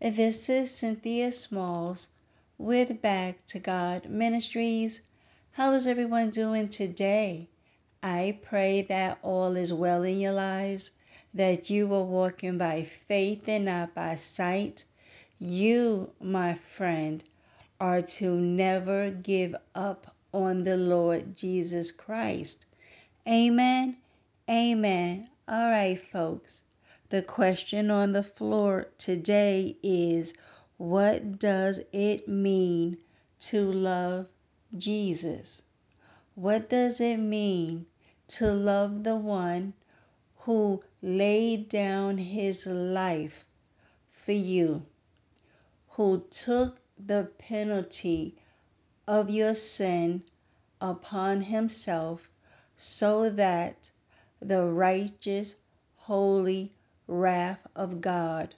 This is Cynthia Smalls with Back to God Ministries. How is everyone doing today? I pray that all is well in your lives, that you are walking by faith and not by sight. You, my friend, are to never give up on the Lord Jesus Christ. Amen. Amen. All right, folks. The question on the floor today is, what does it mean to love Jesus? What does it mean to love the one who laid down his life for you, who took the penalty of your sin upon himself so that the righteous, holy wrath of God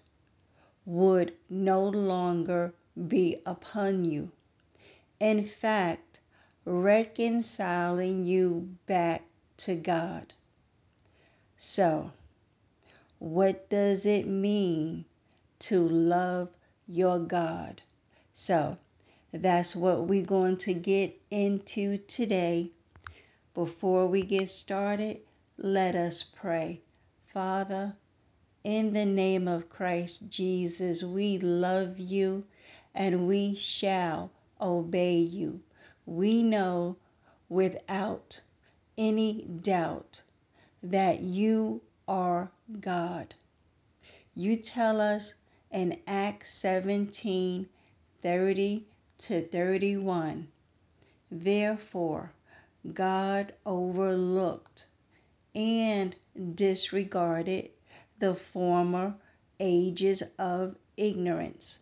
would no longer be upon you? In fact, reconciling you back to God. So, what does it mean to love your God? So, that's what we're going to get into today. Before we get started, let us pray. Father, in the name of Christ Jesus, we love you and we shall obey you. We know without any doubt that you are God. You tell us in Acts 17:30-31, therefore God overlooked and disregarded the former ages of ignorance,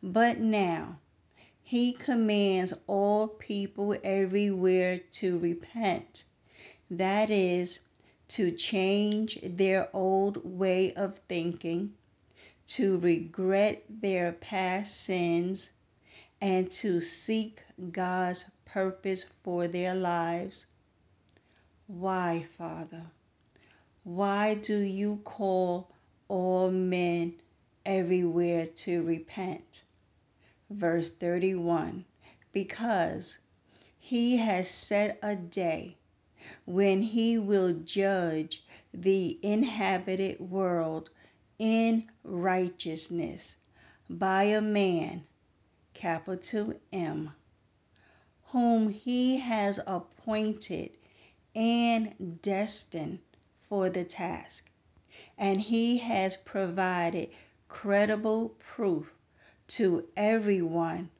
but now He commands all people everywhere to repent, that is, to change their old way of thinking, to regret their past sins, and to seek God's purpose for their lives. Why, Father? Why do you call all men everywhere to repent? Verse 31, because he has set a day when he will judge the inhabited world in righteousness by a man, capital M, whom he has appointed and destined for the task, and he has provided credible proof to everyone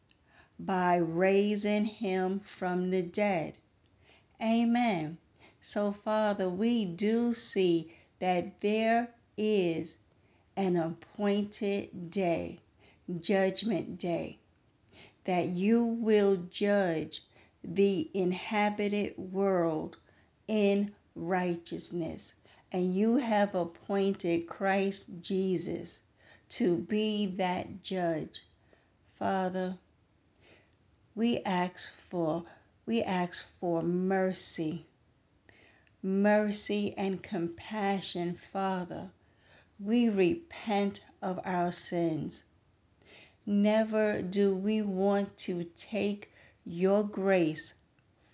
by raising him from the dead. Amen. So, Father, we do see that there is an appointed day, judgment day, that you will judge the inhabited world in righteousness. And you have appointed Christ Jesus to be that judge. Father, we ask for mercy. Mercy and compassion, Father. We repent of our sins. Never do we want to take your grace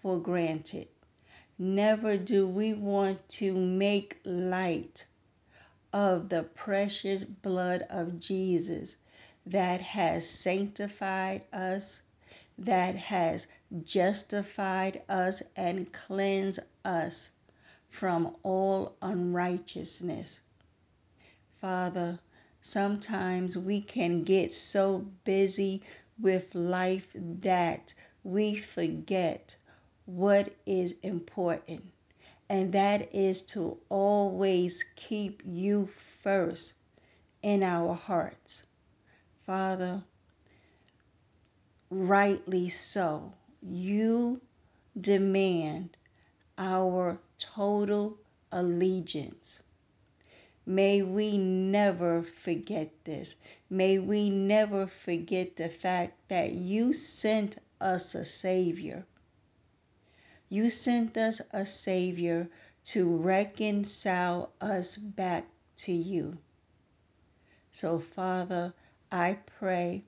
for granted. Never do we want to make light of the precious blood of Jesus that has sanctified us, that has justified us and cleansed us from all unrighteousness. Father, sometimes we can get so busy with life that we forget what is important, and that is to always keep you first in our hearts. Father, rightly so, you demand our total allegiance. May we never forget this. May we never forget the fact that you sent us a Savior. You sent us a Savior to reconcile us back to you. So, Father, I pray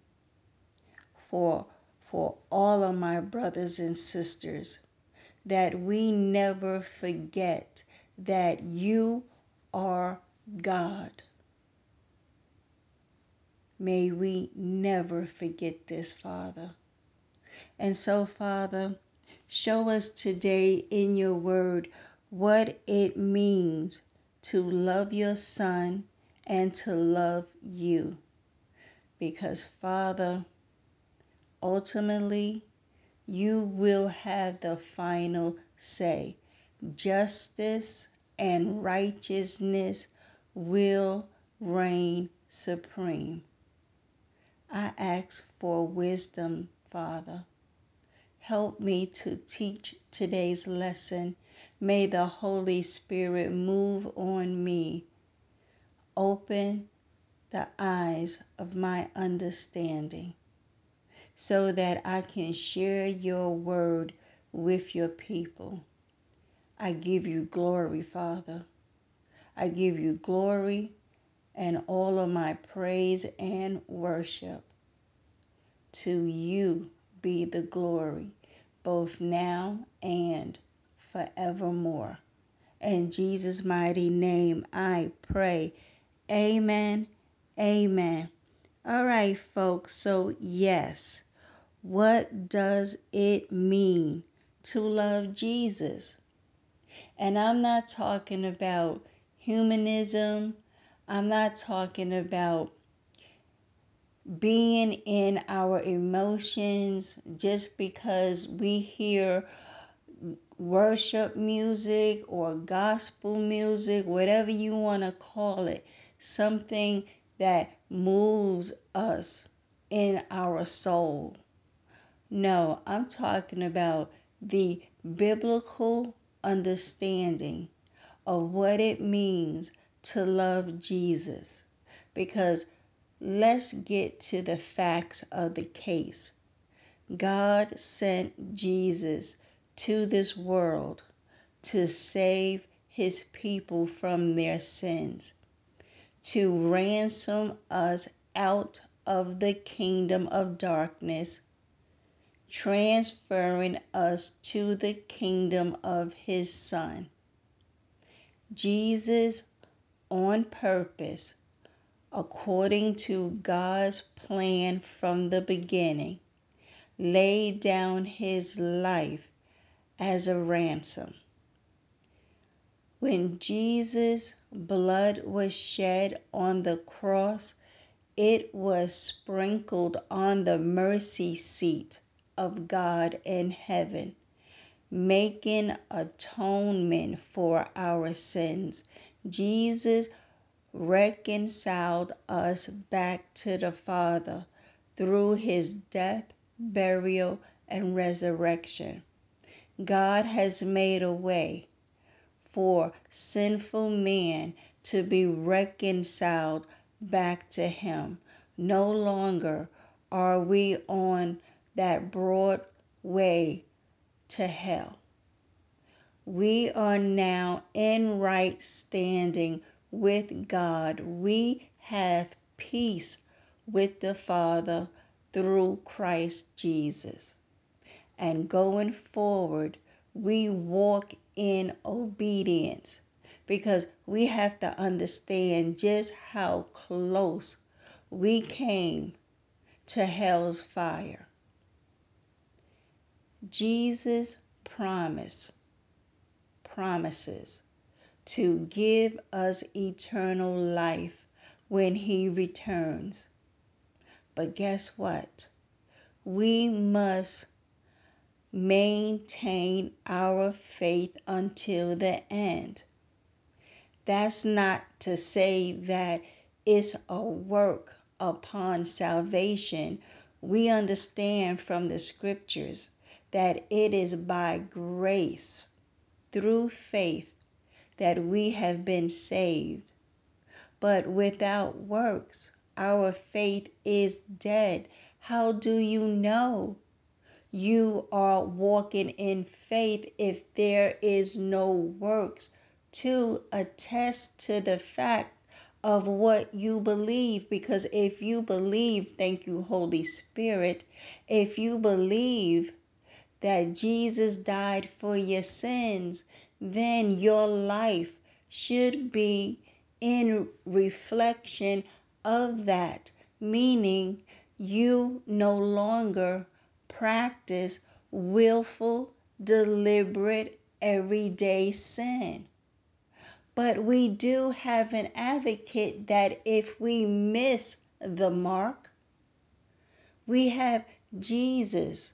for all of my brothers and sisters that we never forget that you are God. May we never forget this, Father. And so, Father, show us today in your word what it means to love your Son and to love you. Because, Father, ultimately, you will have the final say. Justice and righteousness will reign supreme. I ask for wisdom, Father. Help me to teach today's lesson. May the Holy Spirit move on me. Open the eyes of my understanding so that I can share your word with your people. I give you glory, Father. I give you glory and all of my praise and worship. To you be the glory, both now and forevermore. In Jesus' mighty name I pray. Amen. Amen. All right, folks. So yes, what does it mean to love Jesus? And I'm not talking about humanism. I'm not talking about being in our emotions just because we hear worship music or gospel music, whatever you want to call it, something that moves us in our soul. No, I'm talking about the biblical understanding of what it means to love Jesus. Because let's get to the facts of the case. God sent Jesus to this world to save his people from their sins, to ransom us out of the kingdom of darkness, transferring us to the kingdom of his Son. Jesus, on purpose, according to God's plan from the beginning, laid down his life as a ransom. When Jesus' blood was shed on the cross, it was sprinkled on the mercy seat of God in heaven, making atonement for our sins. Jesus reconciled us back to the Father through his death, burial, and resurrection. God has made a way for sinful man to be reconciled back to him. No longer are we on that broad way to hell. We are now in right standing with God. We have peace with the Father through Christ Jesus. And going forward, we walk in obedience, because we have to understand just how close we came to hell's fire. Jesus promises to give us eternal life when he returns. But guess what? We must maintain our faith until the end. That's not to say that it's a work upon salvation. We understand from the scriptures that it is by grace, through faith, that we have been saved. But without works, our faith is dead. How do you know you are walking in faith if there is no works to attest to the fact of what you believe? Because if you believe, thank you, Holy Spirit, if you believe that Jesus died for your sins, then your life should be in reflection of that, meaning you no longer practice willful, deliberate, everyday sin. But we do have an advocate that if we miss the mark, we have Jesus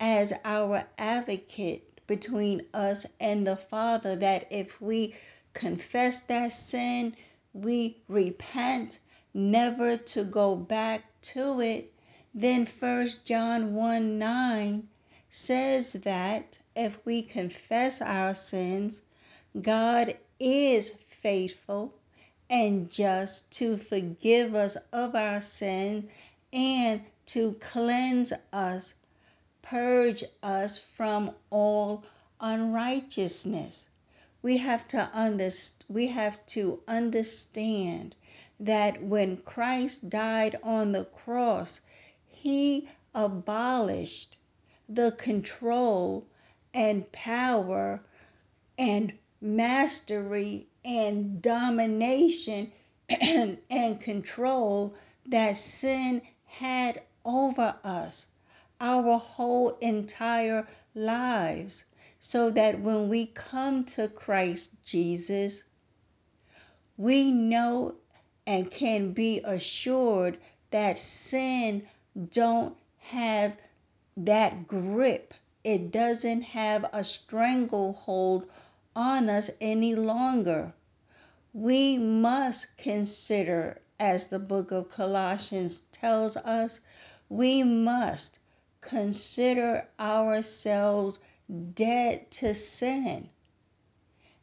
as our advocate between us and the Father, that if we confess that sin, we repent, never to go back to it, then 1 John 1:9 says that if we confess our sins, God is faithful and just to forgive us of our sin and to cleanse us, purge us from all unrighteousness. We have to understand that when Christ died on the cross, he abolished the control and power and mastery and domination and control that sin had over us, our whole entire lives, so that when we come to Christ Jesus, we know and can be assured that sin don't have that grip. It doesn't have a stranglehold on us any longer. We must consider, as the book of Colossians tells us, we must consider ourselves dead to sin.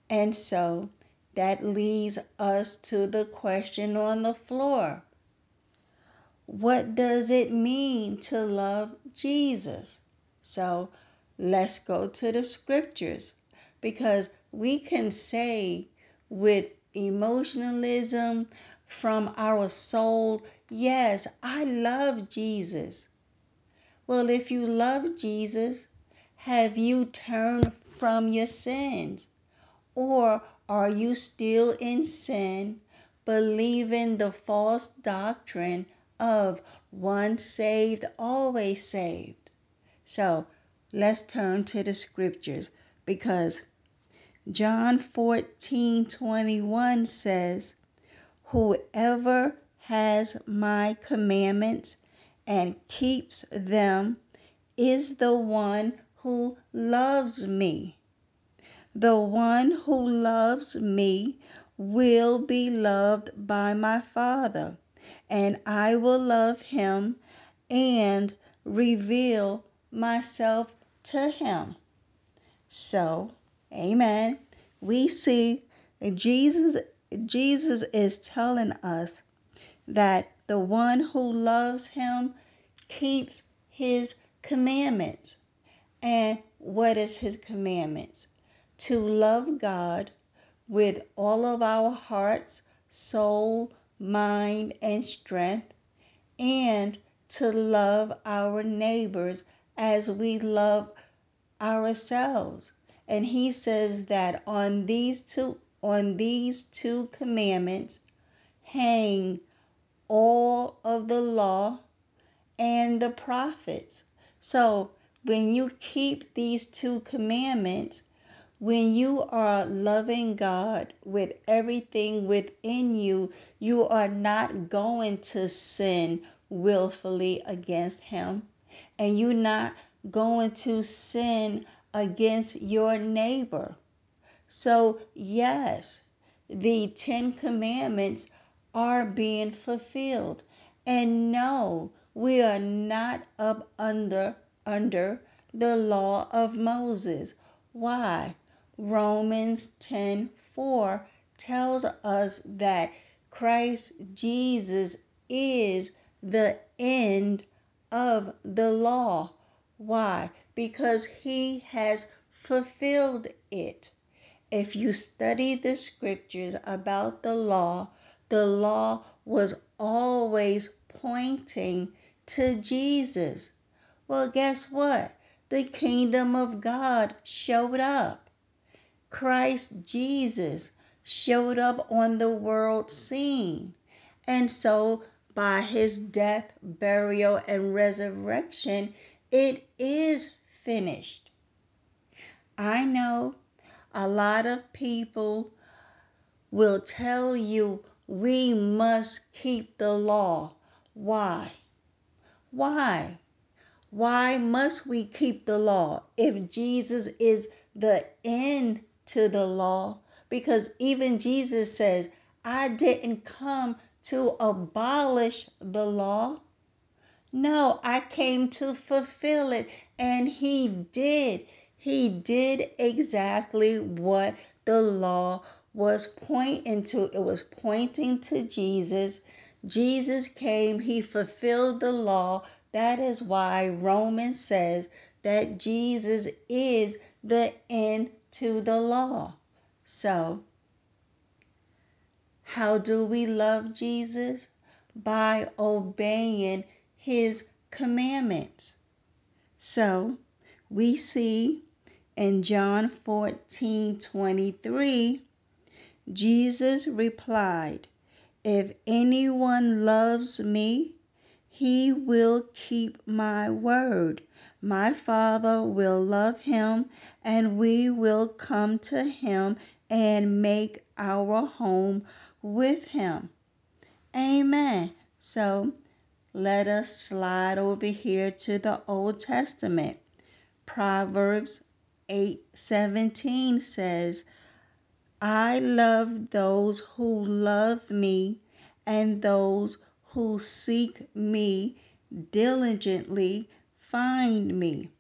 And so that leads us to the question on the floor. What does it mean to love Jesus? So let's go to the scriptures, because we can say with emotionalism from our soul, yes, I love Jesus. Well, if you love Jesus, have you turned from your sins? Or are you still in sin, believing the false doctrine of once saved, always saved? So let's turn to the scriptures, because John 14:21 says, whoever has my commandments and keeps them is the one who loves me. The one who loves me will be loved by my Father, and I will love him and reveal myself to him. So, amen. We see Jesus is telling us that the one who loves him keeps his commandments. And what is his commandments? To love God with all of our hearts, soul, mind, and strength, and to love our neighbors as we love ourselves. And he says that on these two commandments hang all of the law and the prophets. So when you keep these two commandments, when you are loving God with everything within you, you are not going to sin willfully against him. And you're not going to sin against your neighbor. So yes, the 10 commandments are being fulfilled. And no, we are not up under the law of Moses. Why? Romans 10:4 tells us that Christ Jesus is the end of the law. Why? Because he has fulfilled it. If you study the scriptures about the law was always pointing to Jesus. Well, guess what? The kingdom of God showed up. Christ Jesus showed up on the world scene. And so by his death, burial, and resurrection, it is finished. I know a lot of people will tell you we must keep the law. Why? Why? Why must we keep the law if Jesus is the end to the law? Because even Jesus says, I didn't come to abolish the law. No, I came to fulfill it. And he did. He did exactly what the law was pointing to. It was pointing to Jesus. Jesus came. He fulfilled the law. That is why Romans says that Jesus is the end to the law. So, how do we love Jesus? By obeying his commandments. So, we see in John 14:23, Jesus replied, if anyone loves me, he will keep my word. My Father will love him, and we will come to him and make our home with him. Amen. So let us slide over here to the Old Testament. Proverbs 8:17 says, I love those who love me, and those who seek me diligently find me.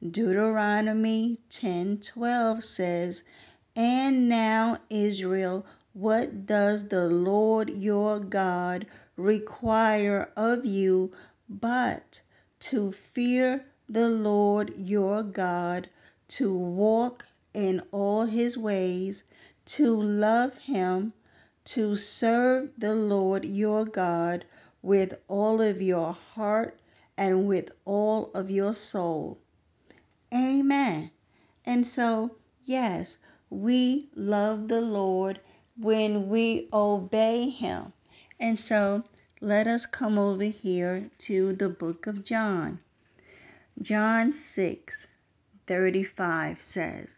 Deuteronomy 10:12 says, and now, Israel, what does the Lord your God require of you but to fear the Lord your God, to walk in all his ways, to love him, to serve the Lord your God with all of your heart and with all of your soul. Amen. And so, yes, we love the Lord when we obey him. And so, let us come over here to the book of John. John 6:35 says,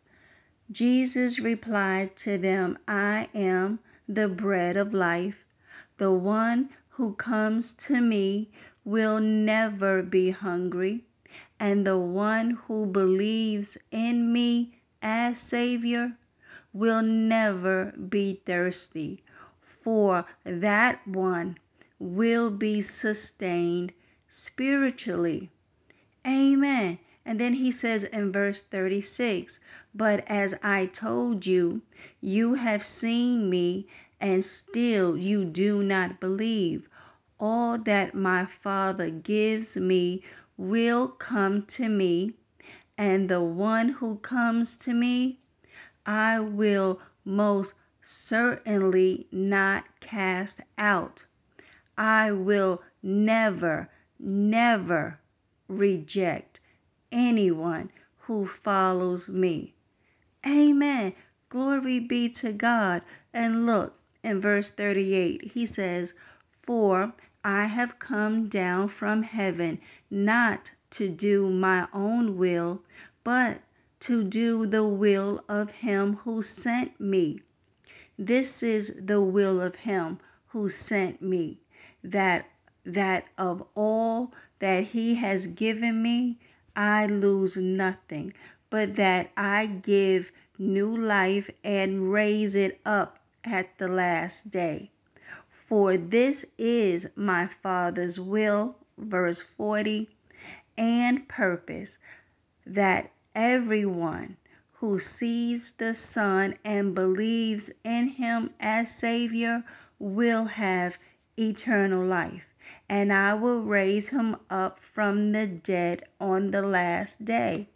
Jesus replied to them, I am the bread of life. The one who comes to me will never be hungry, and the one who believes in me as Savior will never be thirsty, for that one will be sustained spiritually. Amen. And then he says in verse 36, but as I told you, you have seen me, and still you do not believe. All that my Father gives me will come to me, and the one who comes to me, I will most certainly not cast out. I will never reject anyone who follows me. Amen. Glory be to God. And look, in verse 38, he says, "For I have come down from heaven, not to do my own will, but to do the will of him who sent me." This is the will of him who sent me, that of all that he has given me, I lose nothing, but that I give new life and raise it up at the last day. For this is my Father's will, verse 40, and purpose, that everyone who sees the Son and believes in him as Savior will have eternal life, and I will raise him up from the dead on the last day.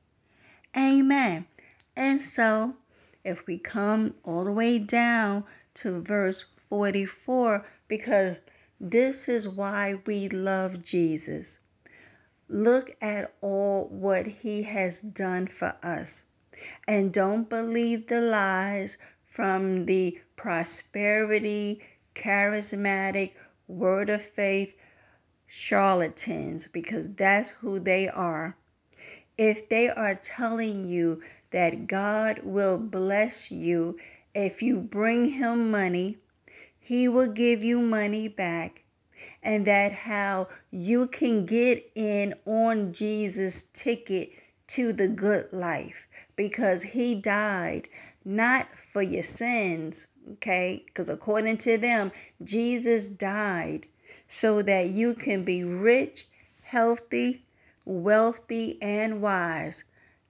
Amen. And so, if we come all the way down to verse 44, because this is why we love Jesus. Look at all what he has done for us. And don't believe the lies from the prosperity, charismatic, word of faith charlatans, because that's who they are. If they are telling you that God will bless you if you bring him money, he will give you money back, and that how you can get in on Jesus' ticket to the good life, because he died not for your sins, okay? Because according to them, Jesus died so that you can be rich, healthy, wealthy, and wise.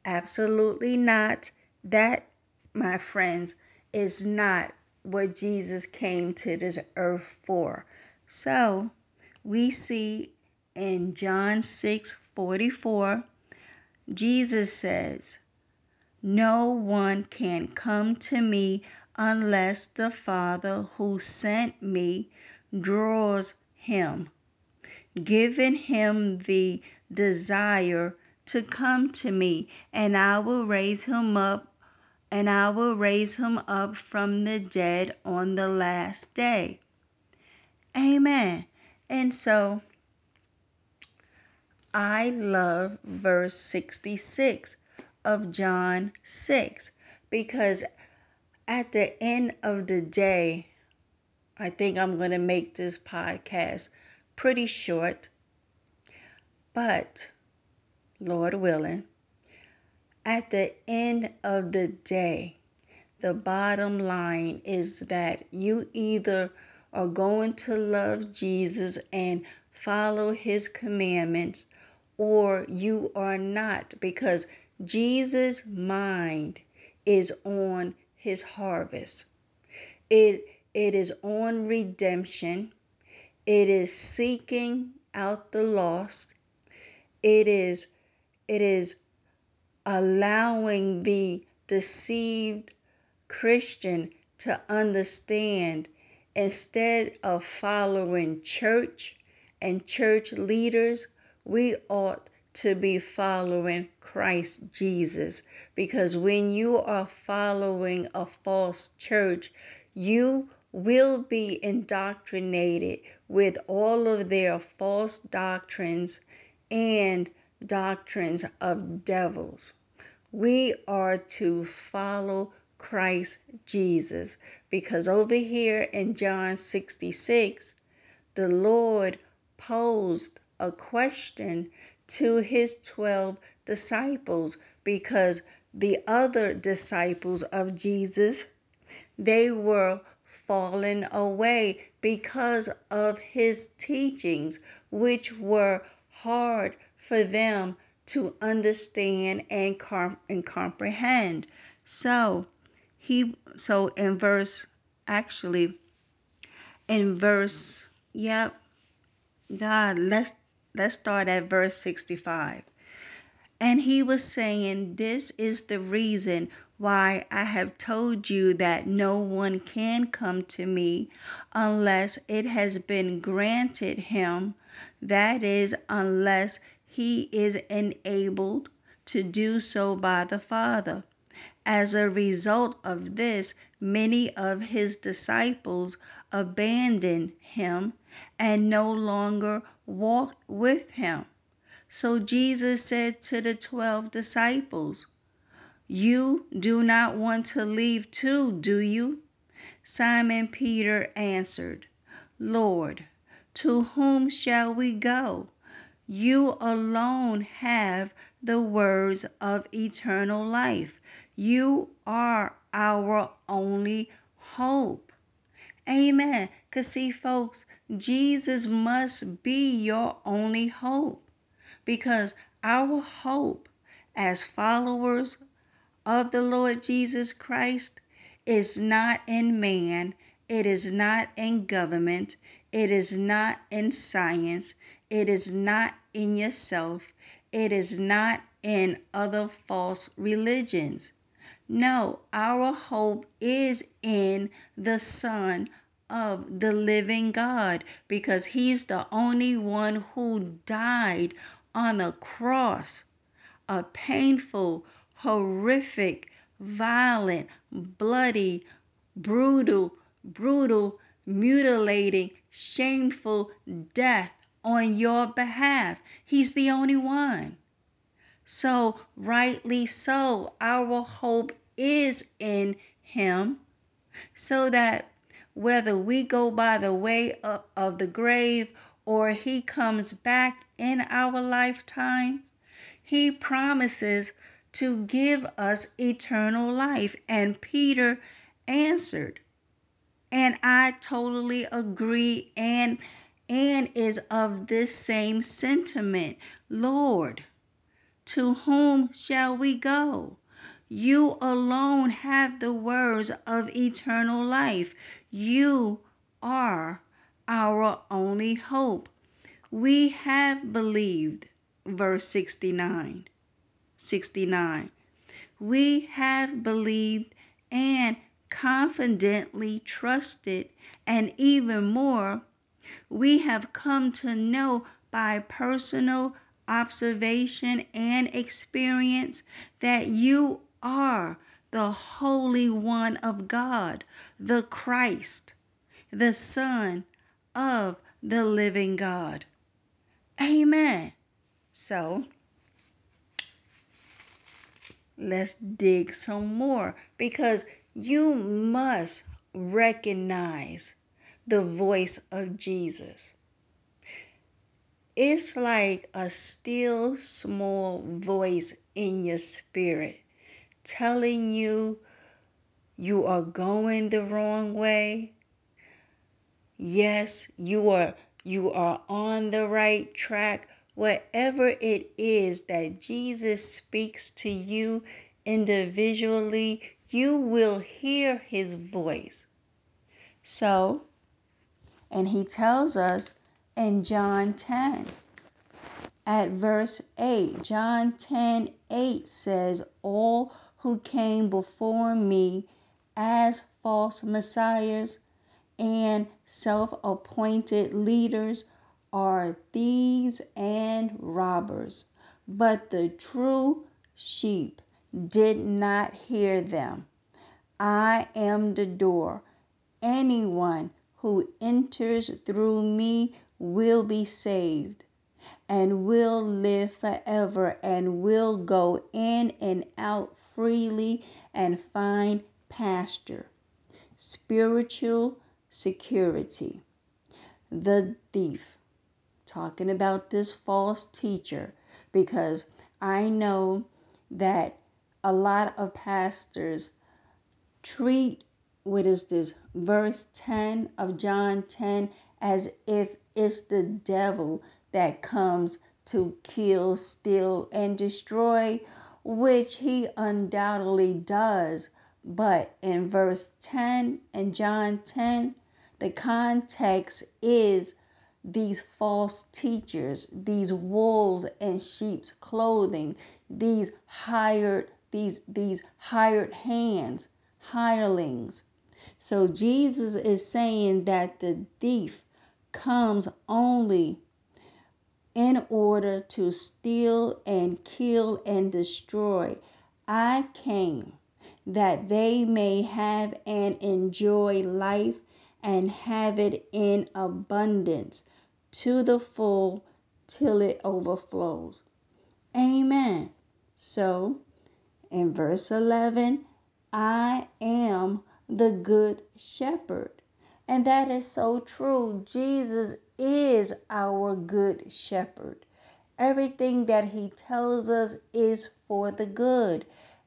Absolutely not. That, my friends, is not what Jesus came to this earth for. So we see in John 6:44, Jesus says, "No one can come to me unless the Father who sent me draws him," giving him the desire to come to me, and I will raise him up, and I will raise him up from the dead on the last day. Amen. And so I love verse 66 of John 6, because at the end of the day, I think I'm going to make this podcast pretty short, but Lord willing, at the end of the day, the bottom line is that you either are going to love Jesus and follow his commandments, or you are not, because Jesus' mind is on his harvest. It is on redemption. It is seeking out the lost. It is allowing the deceived Christian to understand, instead of following church and church leaders, we ought to be following Christ Jesus. Because when you are following a false church, you will be indoctrinated with all of their false doctrines and doctrines of devils. We are to follow Christ Jesus, because over here in John 66, the Lord posed a question to his 12 disciples, because the other disciples of Jesus, they were falling away because of his teachings, which were hard for them to understand and comprehend. Let's start at verse 65. And he was saying, "This is the reason why I have told you that no one can come to me unless it has been granted him," that is, unless he is enabled to do so by the Father. As a result of this, many of his disciples abandoned him and no longer walked with him. So Jesus said to the 12 disciples, "You do not want to leave too, do you?" Simon Peter answered, "Lord, to whom shall we go? You alone have the words of eternal life. You are our only hope." Amen. Because see, folks, Jesus must be your only hope, because our hope as followers of the Lord Jesus Christ is not in man. It is not in government. It is not in science. It is not in yourself. It is not in other false religions. No, our hope is in the Son of the living God, because he's the only one who died on the cross, a painful, horrific, violent, bloody, brutal, mutilating, shameful death on your behalf. He's the only one. So rightly so, our hope is in him, so that whether we go by the way of the grave or he comes back in our lifetime, he promises to give us eternal life. And Peter answered, and I totally agree and is of this same sentiment, "Lord, to whom shall we go? You alone have the words of eternal life. You are our only hope. We have believed," verse 69. "We have believed and confidently trusted, and even more, we have come to know by personal observation and experience that you are the Holy One of God, the Christ, the Son of the living God." Amen. So let's dig some more, because you must recognize the voice of Jesus. It's like a still small voice in your spirit telling you you are going the wrong way. Yes, you are on the right track. Whatever it is that Jesus speaks to you individually, you will hear his voice. So, and he tells us in John 10 at verse 8, John 10:8 says, "All who came before me as false messiahs and self-appointed leaders are thieves and robbers, but the true sheep did not hear them. I am the door. Anyone who enters through me will be saved and will live forever, and will go in and out freely and find pasture," spiritual security. The thief, talking about this false teacher, because I know that a lot of pastors treat, what is this, verse 10 of John 10, as if it's the devil that comes to kill, steal, and destroy, which he undoubtedly does. But in verse 10 in John 10, the context is these false teachers, these wolves in sheep's clothing, these hired hands, hirelings. So Jesus is saying that the thief comes only in order to steal and kill and destroy. I came that they may have and enjoy life and have it in abundance to the full till it overflows. Amen. So in verse 11, I am the good shepherd. And that is so true. Jesus is our good shepherd. Everything that he tells us is for the good.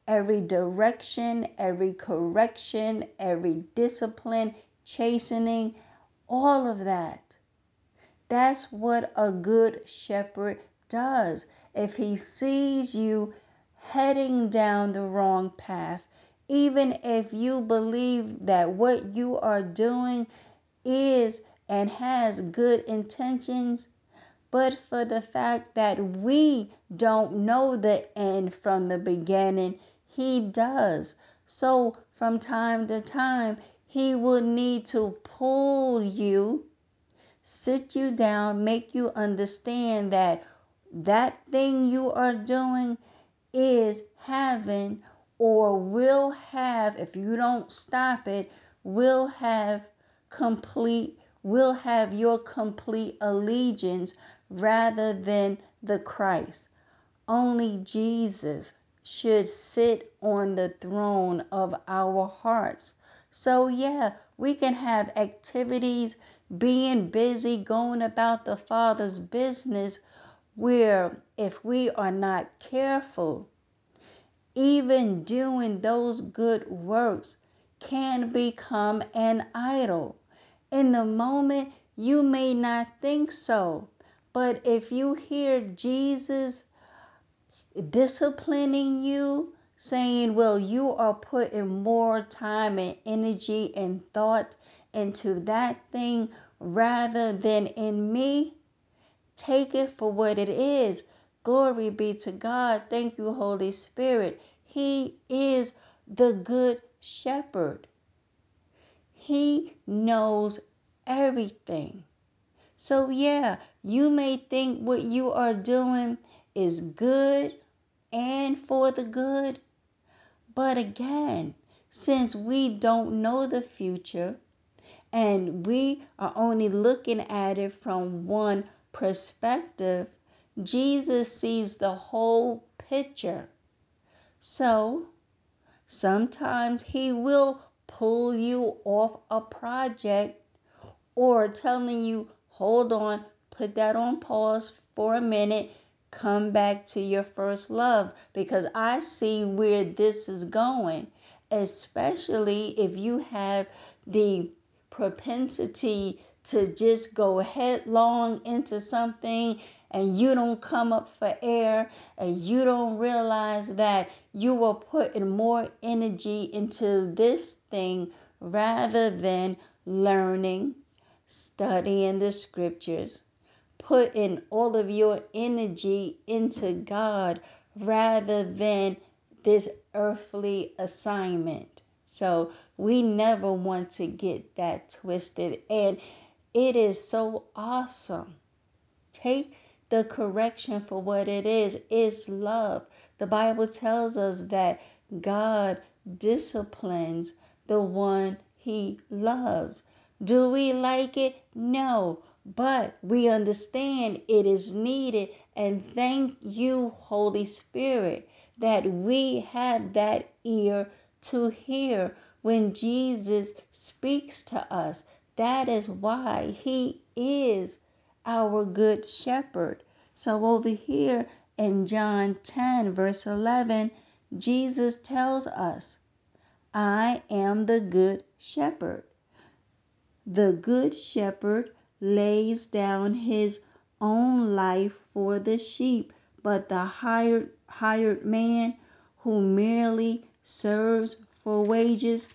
Every direction, every correction, every discipline, chastening, all of that. That's what a good shepherd does. If he sees you heading down the wrong path, even if you believe that what you are doing is and has good intentions, but for the fact that we don't know the end from the beginning, he does. So from time to time, he will need to pull you, sit you down, make you understand that that thing you are doing is having or will have, if you don't stop it, will have your complete allegiance rather than the Christ. Only Jesus should sit on the throne of our hearts. So yeah, we can have activities, being busy, going about the Father's business, where if we are not careful, even doing those good works can become an idol. In the moment, you may not think so, but if you hear Jesus disciplining you, saying, well, you are putting more time and energy and thought into that thing rather than in me, take it for what it is. Glory be to God. Thank you, Holy Spirit. He is the good shepherd. He knows everything. So yeah, you may think what you are doing is good and for the good. But again, since we don't know the future and we are only looking at it from one perspective, Jesus sees the whole picture. So sometimes he will pull you off a project or telling you, hold on, put that on pause for a minute, come back to your first love, because I see where this is going, especially if you have the propensity to just go headlong into something and you don't come up for air and you don't realize that you were putting more energy into this thing rather than learning, studying the scriptures, putting all of your energy into God rather than this earthly assignment. So we never want to get that twisted. And it is so awesome. Take the correction for what it is. It's love. The Bible tells us that God disciplines the one he loves. Do we like it? No, but we understand it is needed. And thank you, Holy Spirit, that we have that ear to hear when Jesus speaks to us. That is why he is our good shepherd. So over here in John 10 verse 11, Jesus tells us, I am the good shepherd. The good shepherd lays down his own life for the sheep, but the hired man who merely serves for wages,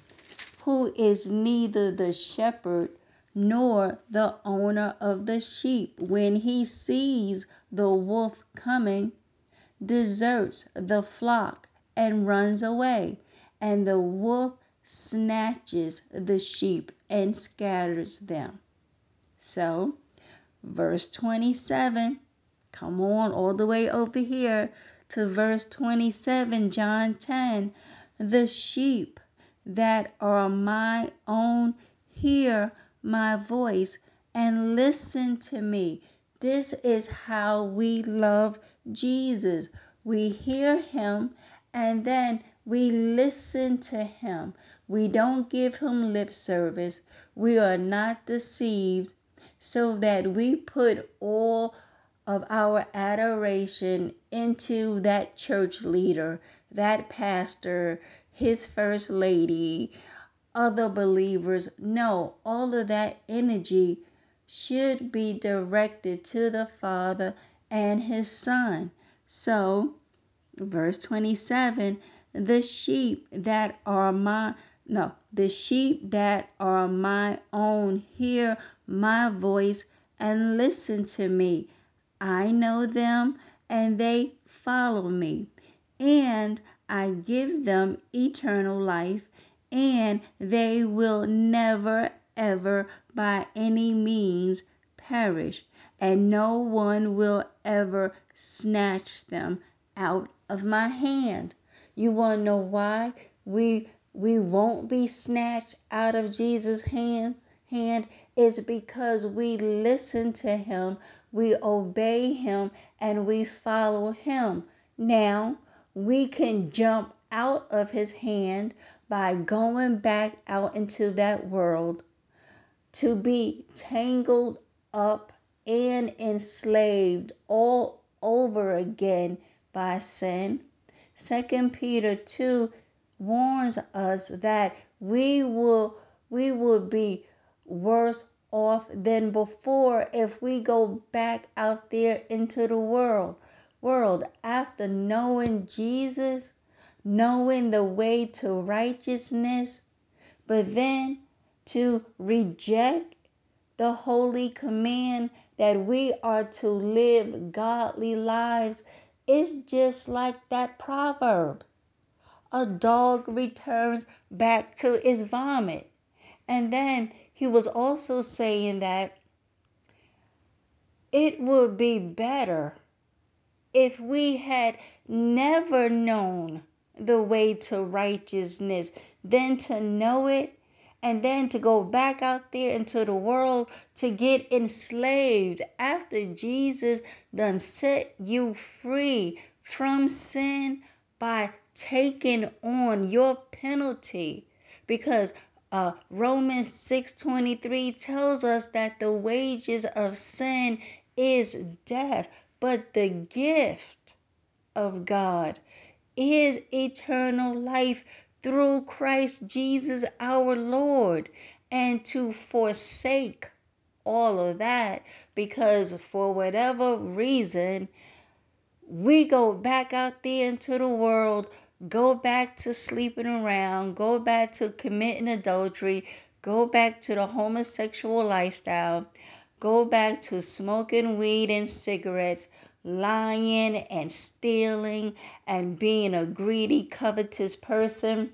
who is neither the shepherd nor the owner of the sheep, when he sees the wolf coming, deserts the flock and runs away, and the wolf snatches the sheep and scatters them. So, verse 27, come on all the way over here to verse 27, John 10. The sheep that are my own hear my voice and listen to me. This is how we love Jesus. We hear him and then we listen to him. We don't give him lip service. We are not deceived, so that we put all of our adoration into that church leader, that pastor, his first lady, other believers. No, all of that energy should be directed to the Father and his Son. So, verse 27, the sheep that are my own hear my voice and listen to me. I know them and they follow me, and I give them eternal life, and they will never, ever by any means perish, and no one will ever snatch them out of my hand. You want to know why we won't be snatched out of Jesus' hand? It's because we listen to him, we obey him, and we follow him. Now, we can jump out of his hand by going back out into that world to be tangled up and enslaved all over again by sin. 2 Peter 2 warns us that we will be worse off than before if we go back out there into the world. After knowing Jesus, knowing the way to righteousness, but then to reject the holy command that we are to live godly lives, is just like that proverb. A dog returns back to his vomit. And then he was also saying that it would be better if we had never known the way to righteousness than to know it and then to go back out there into the world to get enslaved after Jesus done set you free from sin by taking on your penalty. Because Romans 6:23 tells us that the wages of sin is death, but the gift of God is eternal life through Christ Jesus our Lord. And to forsake all of that, because for whatever reason, we go back out there into the world, go back to sleeping around, go back to committing adultery, go back to the homosexual lifestyle, go back to smoking weed and cigarettes, lying and stealing and being a greedy, covetous person,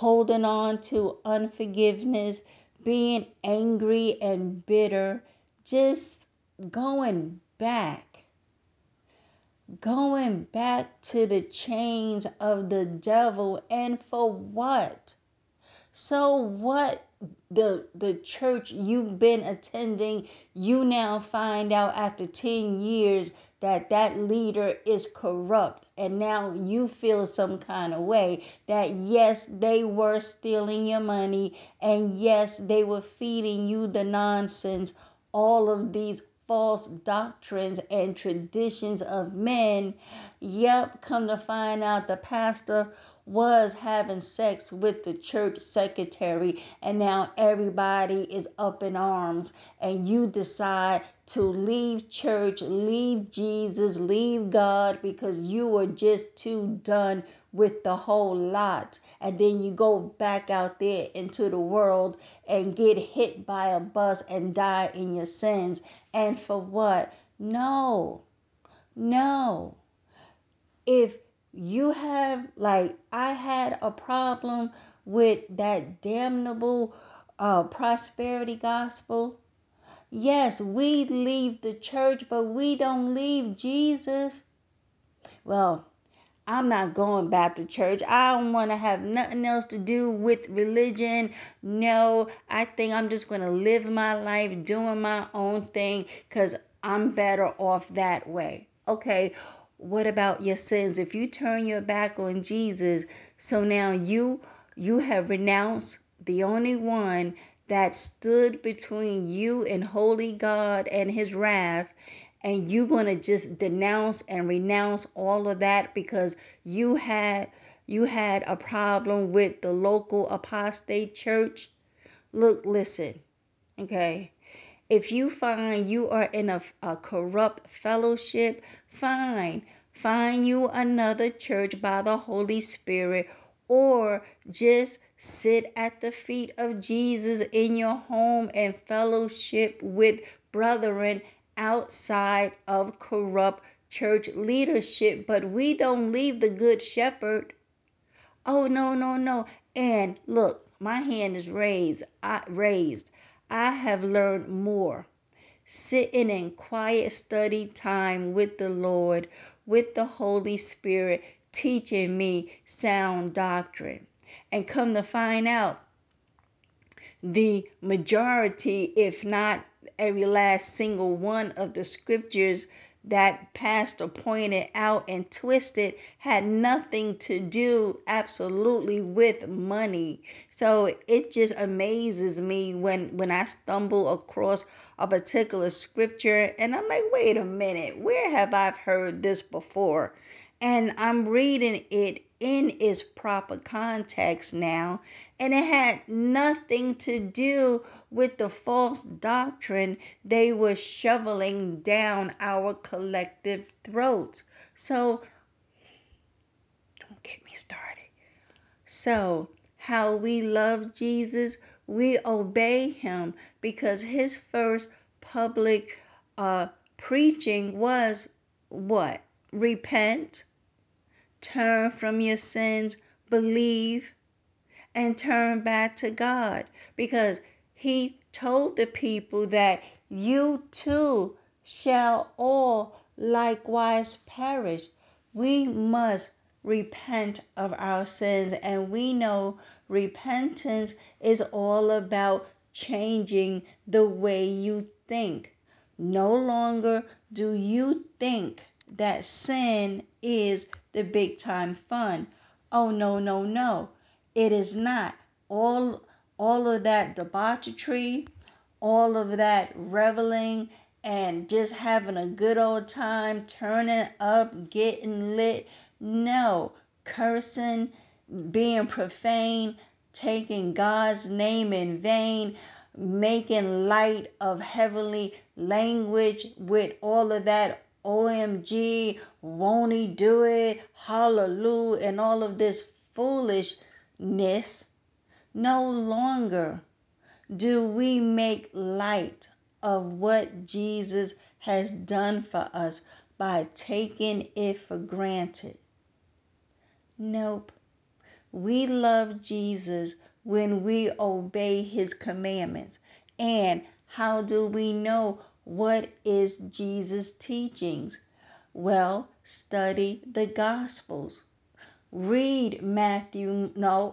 holding on to unforgiveness, being angry and bitter, just going back to the chains of the devil. And for what? So what? The church you've been attending, you now find out after 10 years that leader is corrupt, and now you feel some kind of way that yes, they were stealing your money, and yes, they were feeding you the nonsense, all of these false doctrines and traditions of men. Yep, come to find out the pastor was having sex with the church secretary, and now everybody is up in arms, and you decide to leave church, leave Jesus, leave God, because you were just too done with the whole lot. And then you go back out there into the world and get hit by a bus and die in your sins. And for what? No. If you have, like I had a problem with that damnable prosperity gospel. Yes, we leave the church, but we don't leave Jesus. Well, I'm not going back to church. I don't want to have nothing else to do with religion. No, I think I'm just going to live my life doing my own thing because I'm better off that way. Okay, what about your sins? If you turn your back on Jesus, so now you have renounced the only one that stood between you and holy God and his wrath, and you're going to just denounce and renounce all of that because you had a problem with the local apostate church. Look, listen, okay? If you find you are in a corrupt fellowship, fine. Find you another church by the Holy Spirit, or just sit at the feet of Jesus in your home and fellowship with brethren outside of corrupt church leadership. But we don't leave the good shepherd. Oh, no. And look, my hand is raised. I have learned more sitting in quiet study time with the Lord, with the Holy Spirit, teaching me sound doctrine. And come to find out, the majority, if not every last single one of the scriptures that pastor pointed out and twisted had nothing to do absolutely with money. So it just amazes me when I stumble across a particular scripture and I'm like, wait a minute, where have I heard this before? And I'm reading it in its proper context now, and it had nothing to do with the false doctrine they were shoveling down our collective throats. So, don't get me started. So, how we love Jesus, we obey him because his first public preaching was what? Repent. Turn from your sins, believe, and turn back to God, because he told the people that you too shall all likewise perish. We must repent of our sins, and we know repentance is all about changing the way you think. No longer do you think that sin is the big time fun. Oh, no. It is not. All of that debauchery, all of that reveling and just having a good old time, turning up, getting lit. No. Cursing, being profane, taking God's name in vain, making light of heavenly language with all of that OMG, won't he do it, hallelujah, and all of this foolishness. No longer do we make light of what Jesus has done for us by taking it for granted. Nope. We love Jesus when we obey his commandments. And how do we know what is Jesus' teachings? Well, study the Gospels.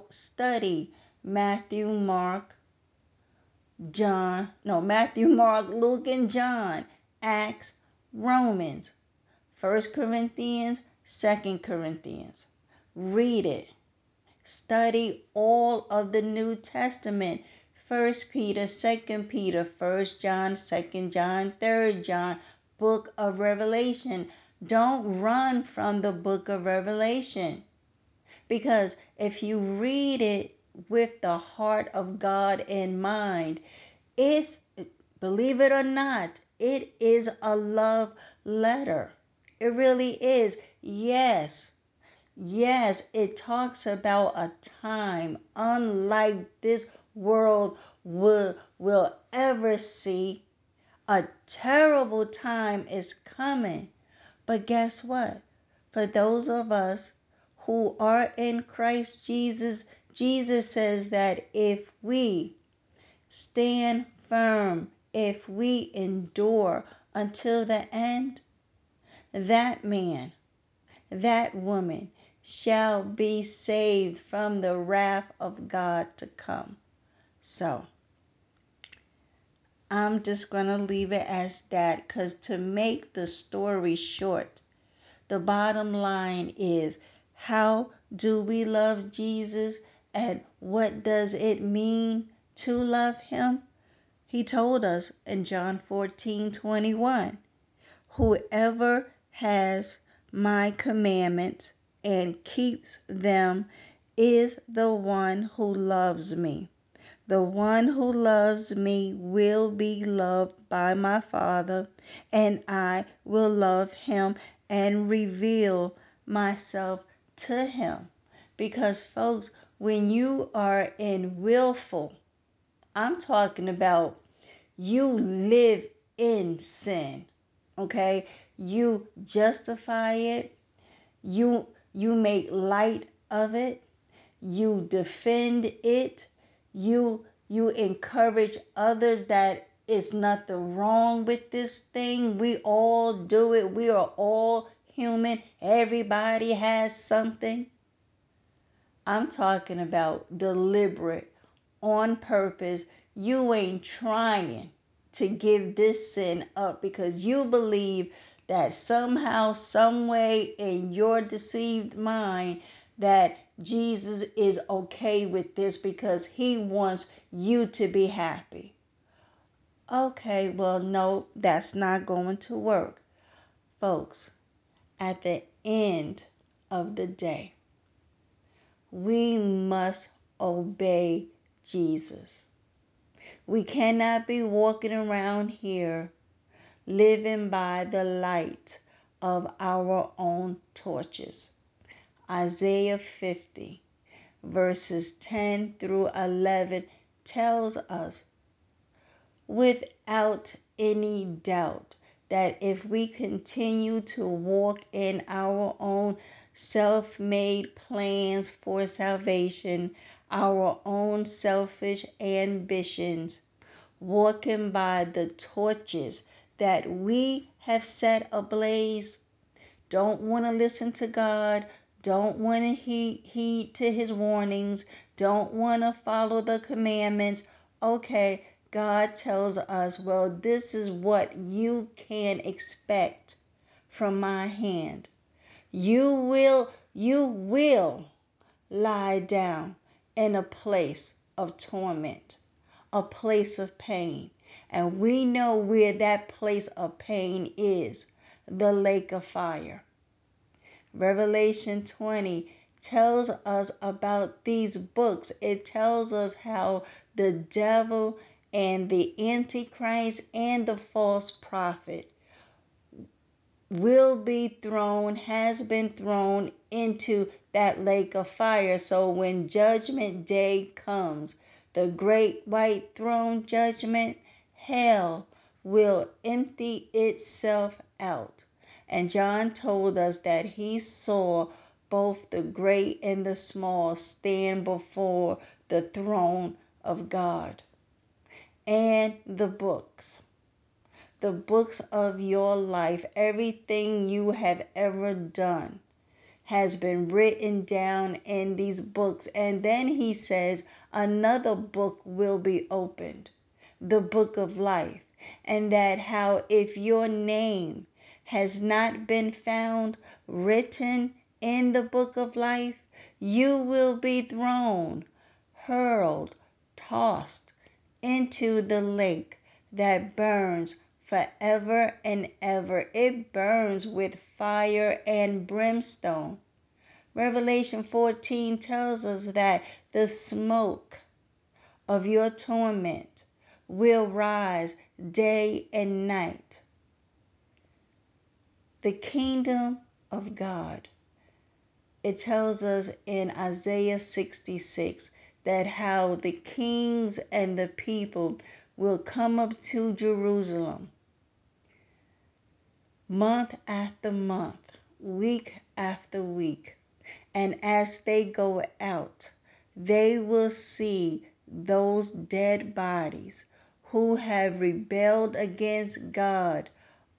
Study Matthew, Mark, Luke, and John, Acts, Romans, 1 Corinthians, 2 Corinthians. Read it. Study all of the New Testament. 1 Peter, 2 Peter, 1 John, 2 John, 3 John, Book of Revelation. Don't run from the Book of Revelation, because if you read it with the heart of God in mind, it's, believe it or not, it is a love letter. It really is. Yes, it talks about a time unlike this world will ever see. A terrible time is coming. But guess what? For those of us who are in Christ Jesus, Jesus says that if we stand firm, if we endure until the end, that man, that woman, shall be saved from the wrath of God to come. So I'm just going to leave it as that, because to make the story short, the bottom line is, how do we love Jesus, and what does it mean to love him? He told us in John 14:21, whoever has my commandments and keeps them is the one who loves me. The one who loves me will be loved by my Father, and I will love him and reveal myself to him. Because, folks, when you are in willful, I'm talking about you live in sin, okay? You justify it. You make light of it. You defend it. You encourage others that it's nothing wrong with this thing. We all do it. We are all human. Everybody has something. I'm talking about deliberate, on purpose. You ain't trying to give this sin up because you believe that somehow, some way in your deceived mind that Jesus is okay with this because he wants you to be happy. Okay, well, no, that's not going to work. Folks, at the end of the day, we must obey Jesus. We cannot be walking around here living by the light of our own torches. Isaiah 50 verses 10 through 11 tells us without any doubt that if we continue to walk in our own self-made plans for salvation, our own selfish ambitions, walking by the torches that we have set ablaze, don't want to listen to God, don't want to heed to his warnings, don't want to follow the commandments. Okay, God tells us, well, this is what you can expect from my hand. You will lie down in a place of torment, a place of pain. And we know where that place of pain is, the lake of fire. Revelation 20 tells us about these books. It tells us how the devil and the Antichrist and the false prophet will be thrown, has been thrown into that lake of fire. So when judgment day comes, the great white throne judgment, hell will empty itself out. And John told us that he saw both the great and the small stand before the throne of God. And the books of your life, everything you have ever done has been written down in these books. And then he says another book will be opened, the book of life. And that how if your name has not been found written in the book of life, you will be thrown, hurled, tossed into the lake that burns forever and ever. It burns with fire and brimstone. Revelation 14 tells us that the smoke of your torment will rise day and night. The kingdom of God, it tells us in Isaiah 66 that how the kings and the people will come up to Jerusalem month after month, week after week. And as they go out, they will see those dead bodies who have rebelled against God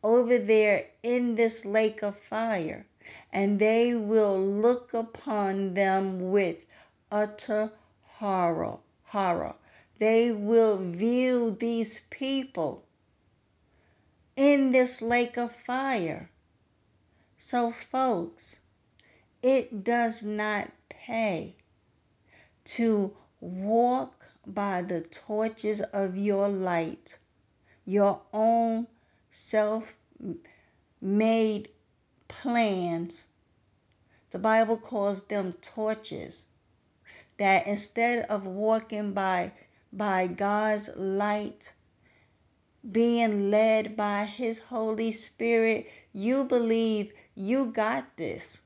over there in this lake of fire. and they will look upon them with utter horror. They will view these people in this lake of fire. So folks, it does not pay to walk by the torches of your light, your own self-made plans. The Bible calls them torches. That instead of walking by God's light, being led by His Holy Spirit, you believe you got this,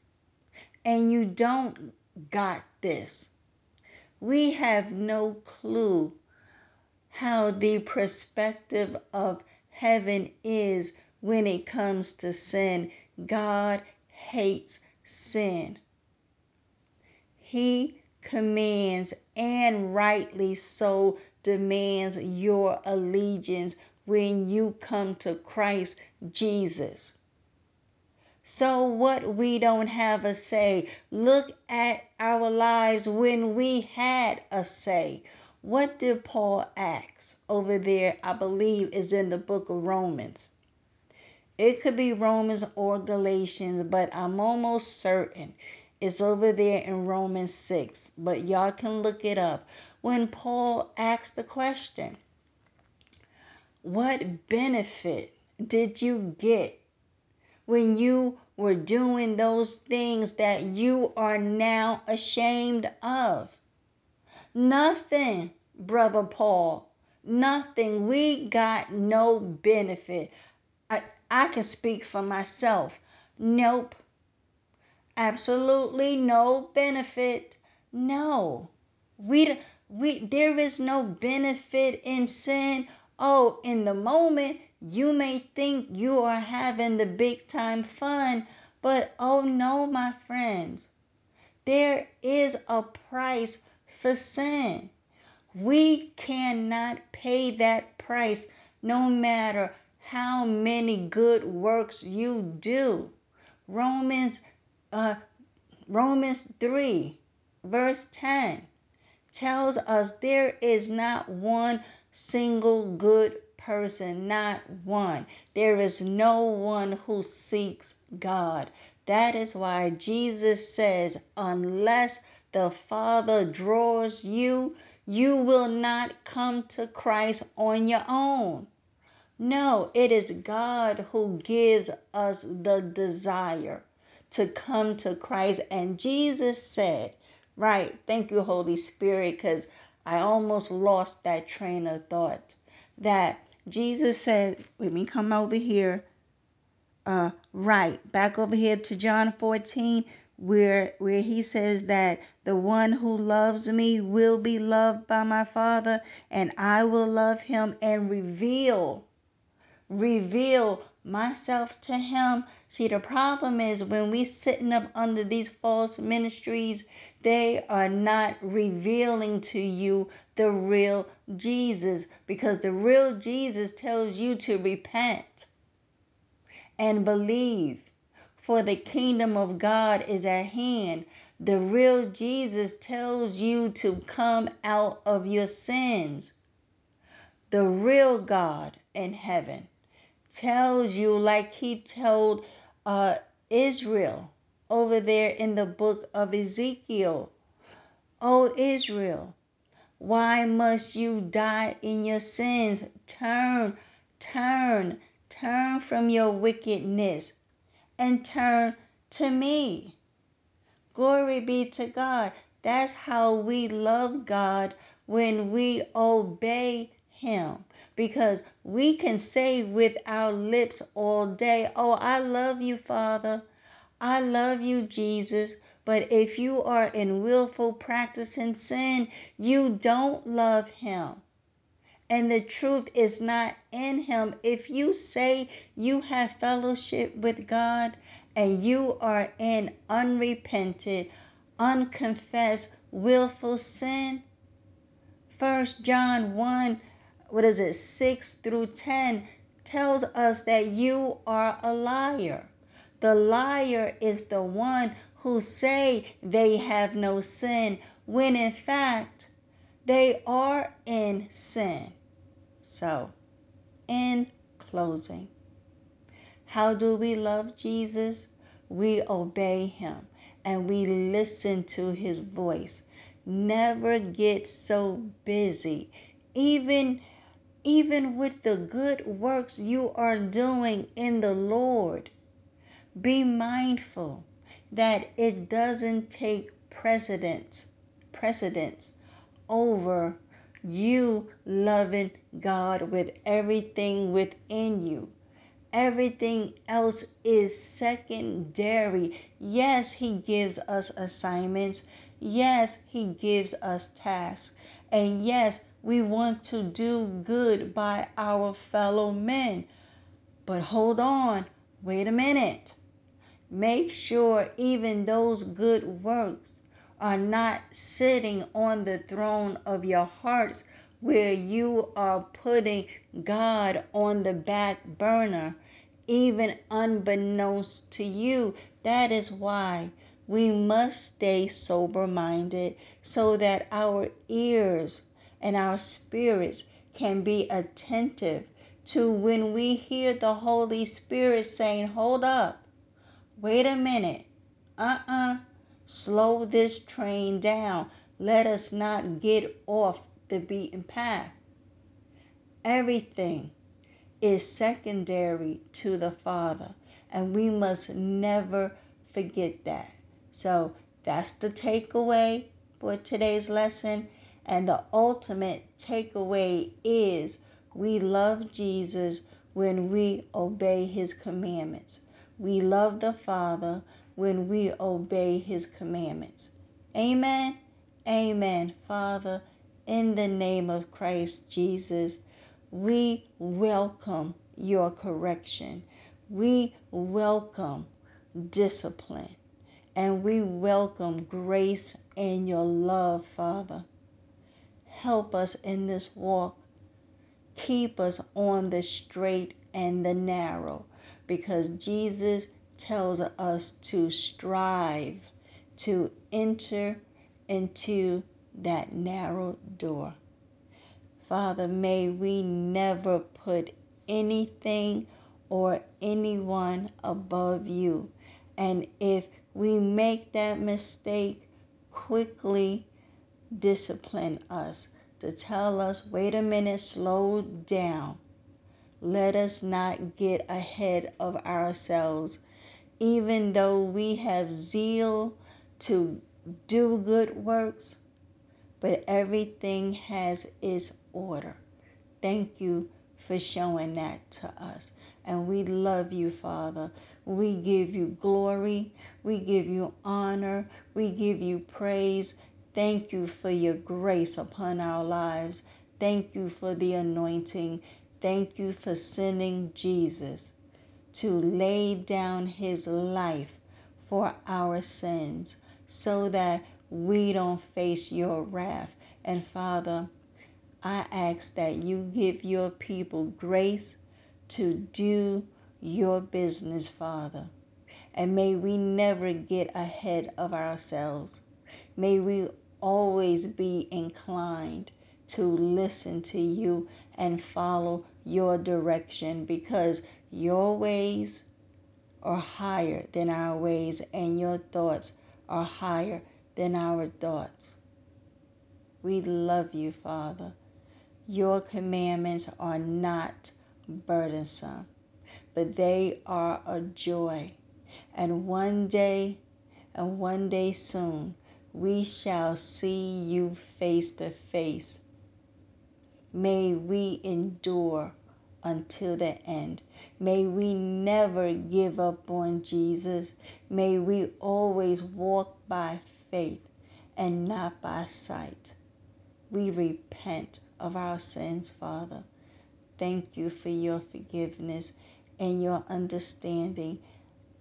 and you don't got this. We have no clue how the perspective of heaven is when it comes to sin. God hates sin. He commands, and rightly so, demands your allegiance when you come to Christ Jesus. So what we don't have a say. Look at our lives when we had a say. What did Paul ask over there? I believe is in the book of Romans. It could be Romans or Galatians, but I'm almost certain it's over there in Romans 6. But y'all can look it up. When Paul asked the question, what benefit did you get when you were doing those things that you are now ashamed of? Nothing, Brother Paul. Nothing. We got no benefit. I can speak for myself. Nope. Absolutely no benefit. No. There is no benefit in sin. Oh, in the moment, you may think you are having the big time fun, but oh no, my friends, there is a price for sin. We cannot pay that price no matter how many good works you do. Romans 3 verse 10 tells us there is not one single good person, not one. There is no one who seeks God. That is why Jesus says, unless the Father draws you, you will not come to Christ on your own. No, it is God who gives us the desire to come to Christ. And Jesus said, right, thank you, Holy Spirit, because I almost lost that train of thought, that Jesus said, let me come over here, right, back over here to John 14, where he says that the one who loves me will be loved by my Father, and I will love him and reveal myself to him. See, the problem is when we sitting up under these false ministries, they are not revealing to you the real Jesus, because the real Jesus tells you to repent and believe, for the kingdom of God is at hand. The real Jesus tells you to come out of your sins. The real God in heaven tells you, like he told Israel over there in the book of Ezekiel, O Israel, why must you die in your sins? Turn from your wickedness and turn to me. Glory be to God. That's how we love God, when we obey him. Because we can say with our lips all day, oh, I love you, Father. I love you, Jesus. But if you are in willful practice and sin, you don't love him. And the truth is not in him. If you say you have fellowship with God and you are in unrepented, unconfessed, willful sin, 1 John 1, 6 through 10 tells us that you are a liar. The liar is the one who say they have no sin, when in fact, they are in sin. So, in closing, how do we love Jesus? We obey him and we listen to his voice. Never get so busy. Even with the good works you are doing in the Lord, be mindful that it doesn't take precedence over you loving God with everything within you. Everything else is secondary. Yes, he gives us assignments. Yes, he gives us tasks. And yes, we want to do good by our fellow men. But hold on, wait a minute. Make sure even those good works are not sitting on the throne of your hearts, where you are putting God on the back burner, even unbeknownst to you. That is why we must stay sober-minded, so that our ears and our spirits can be attentive to when we hear the Holy Spirit saying, hold up, wait a minute, slow this train down. Let us not get off the beaten path. Everything is secondary to the Father, and we must never forget that. So that's the takeaway for today's lesson. And the ultimate takeaway is we love Jesus when we obey his commandments. We love the Father when we obey his commandments. Amen. Amen. Father, in the name of Christ Jesus, we welcome your correction. We welcome discipline. And we welcome grace and your love, Father. Help us in this walk. Keep us on the straight and the narrow, because Jesus tells us to strive to enter into that narrow door. Father, may we never put anything or anyone above you. And if we make that mistake, quickly discipline us to tell us, wait a minute, slow down. Let us not get ahead of ourselves. Even though we have zeal to do good works, but everything has its order. Thank you for showing that to us. And we love you, Father. We give you glory. We give you honor. We give you praise. Thank you for your grace upon our lives. Thank you for the anointing. Thank you for sending Jesus to lay down his life for our sins, so that we don't face your wrath. And Father, I ask that you give your people grace to do your business, Father. And may we never get ahead of ourselves. May we always be inclined to listen to you and follow your direction, because your ways are higher than our ways, and your thoughts are higher than our thoughts. We love you, Father. Your commandments are not burdensome, but they are a joy. And one day soon, we shall see you face to face. May we endure until the end. May we never give up on Jesus. May we always walk by faith and not by sight. We repent of our sins, Father. Thank you for your forgiveness and your understanding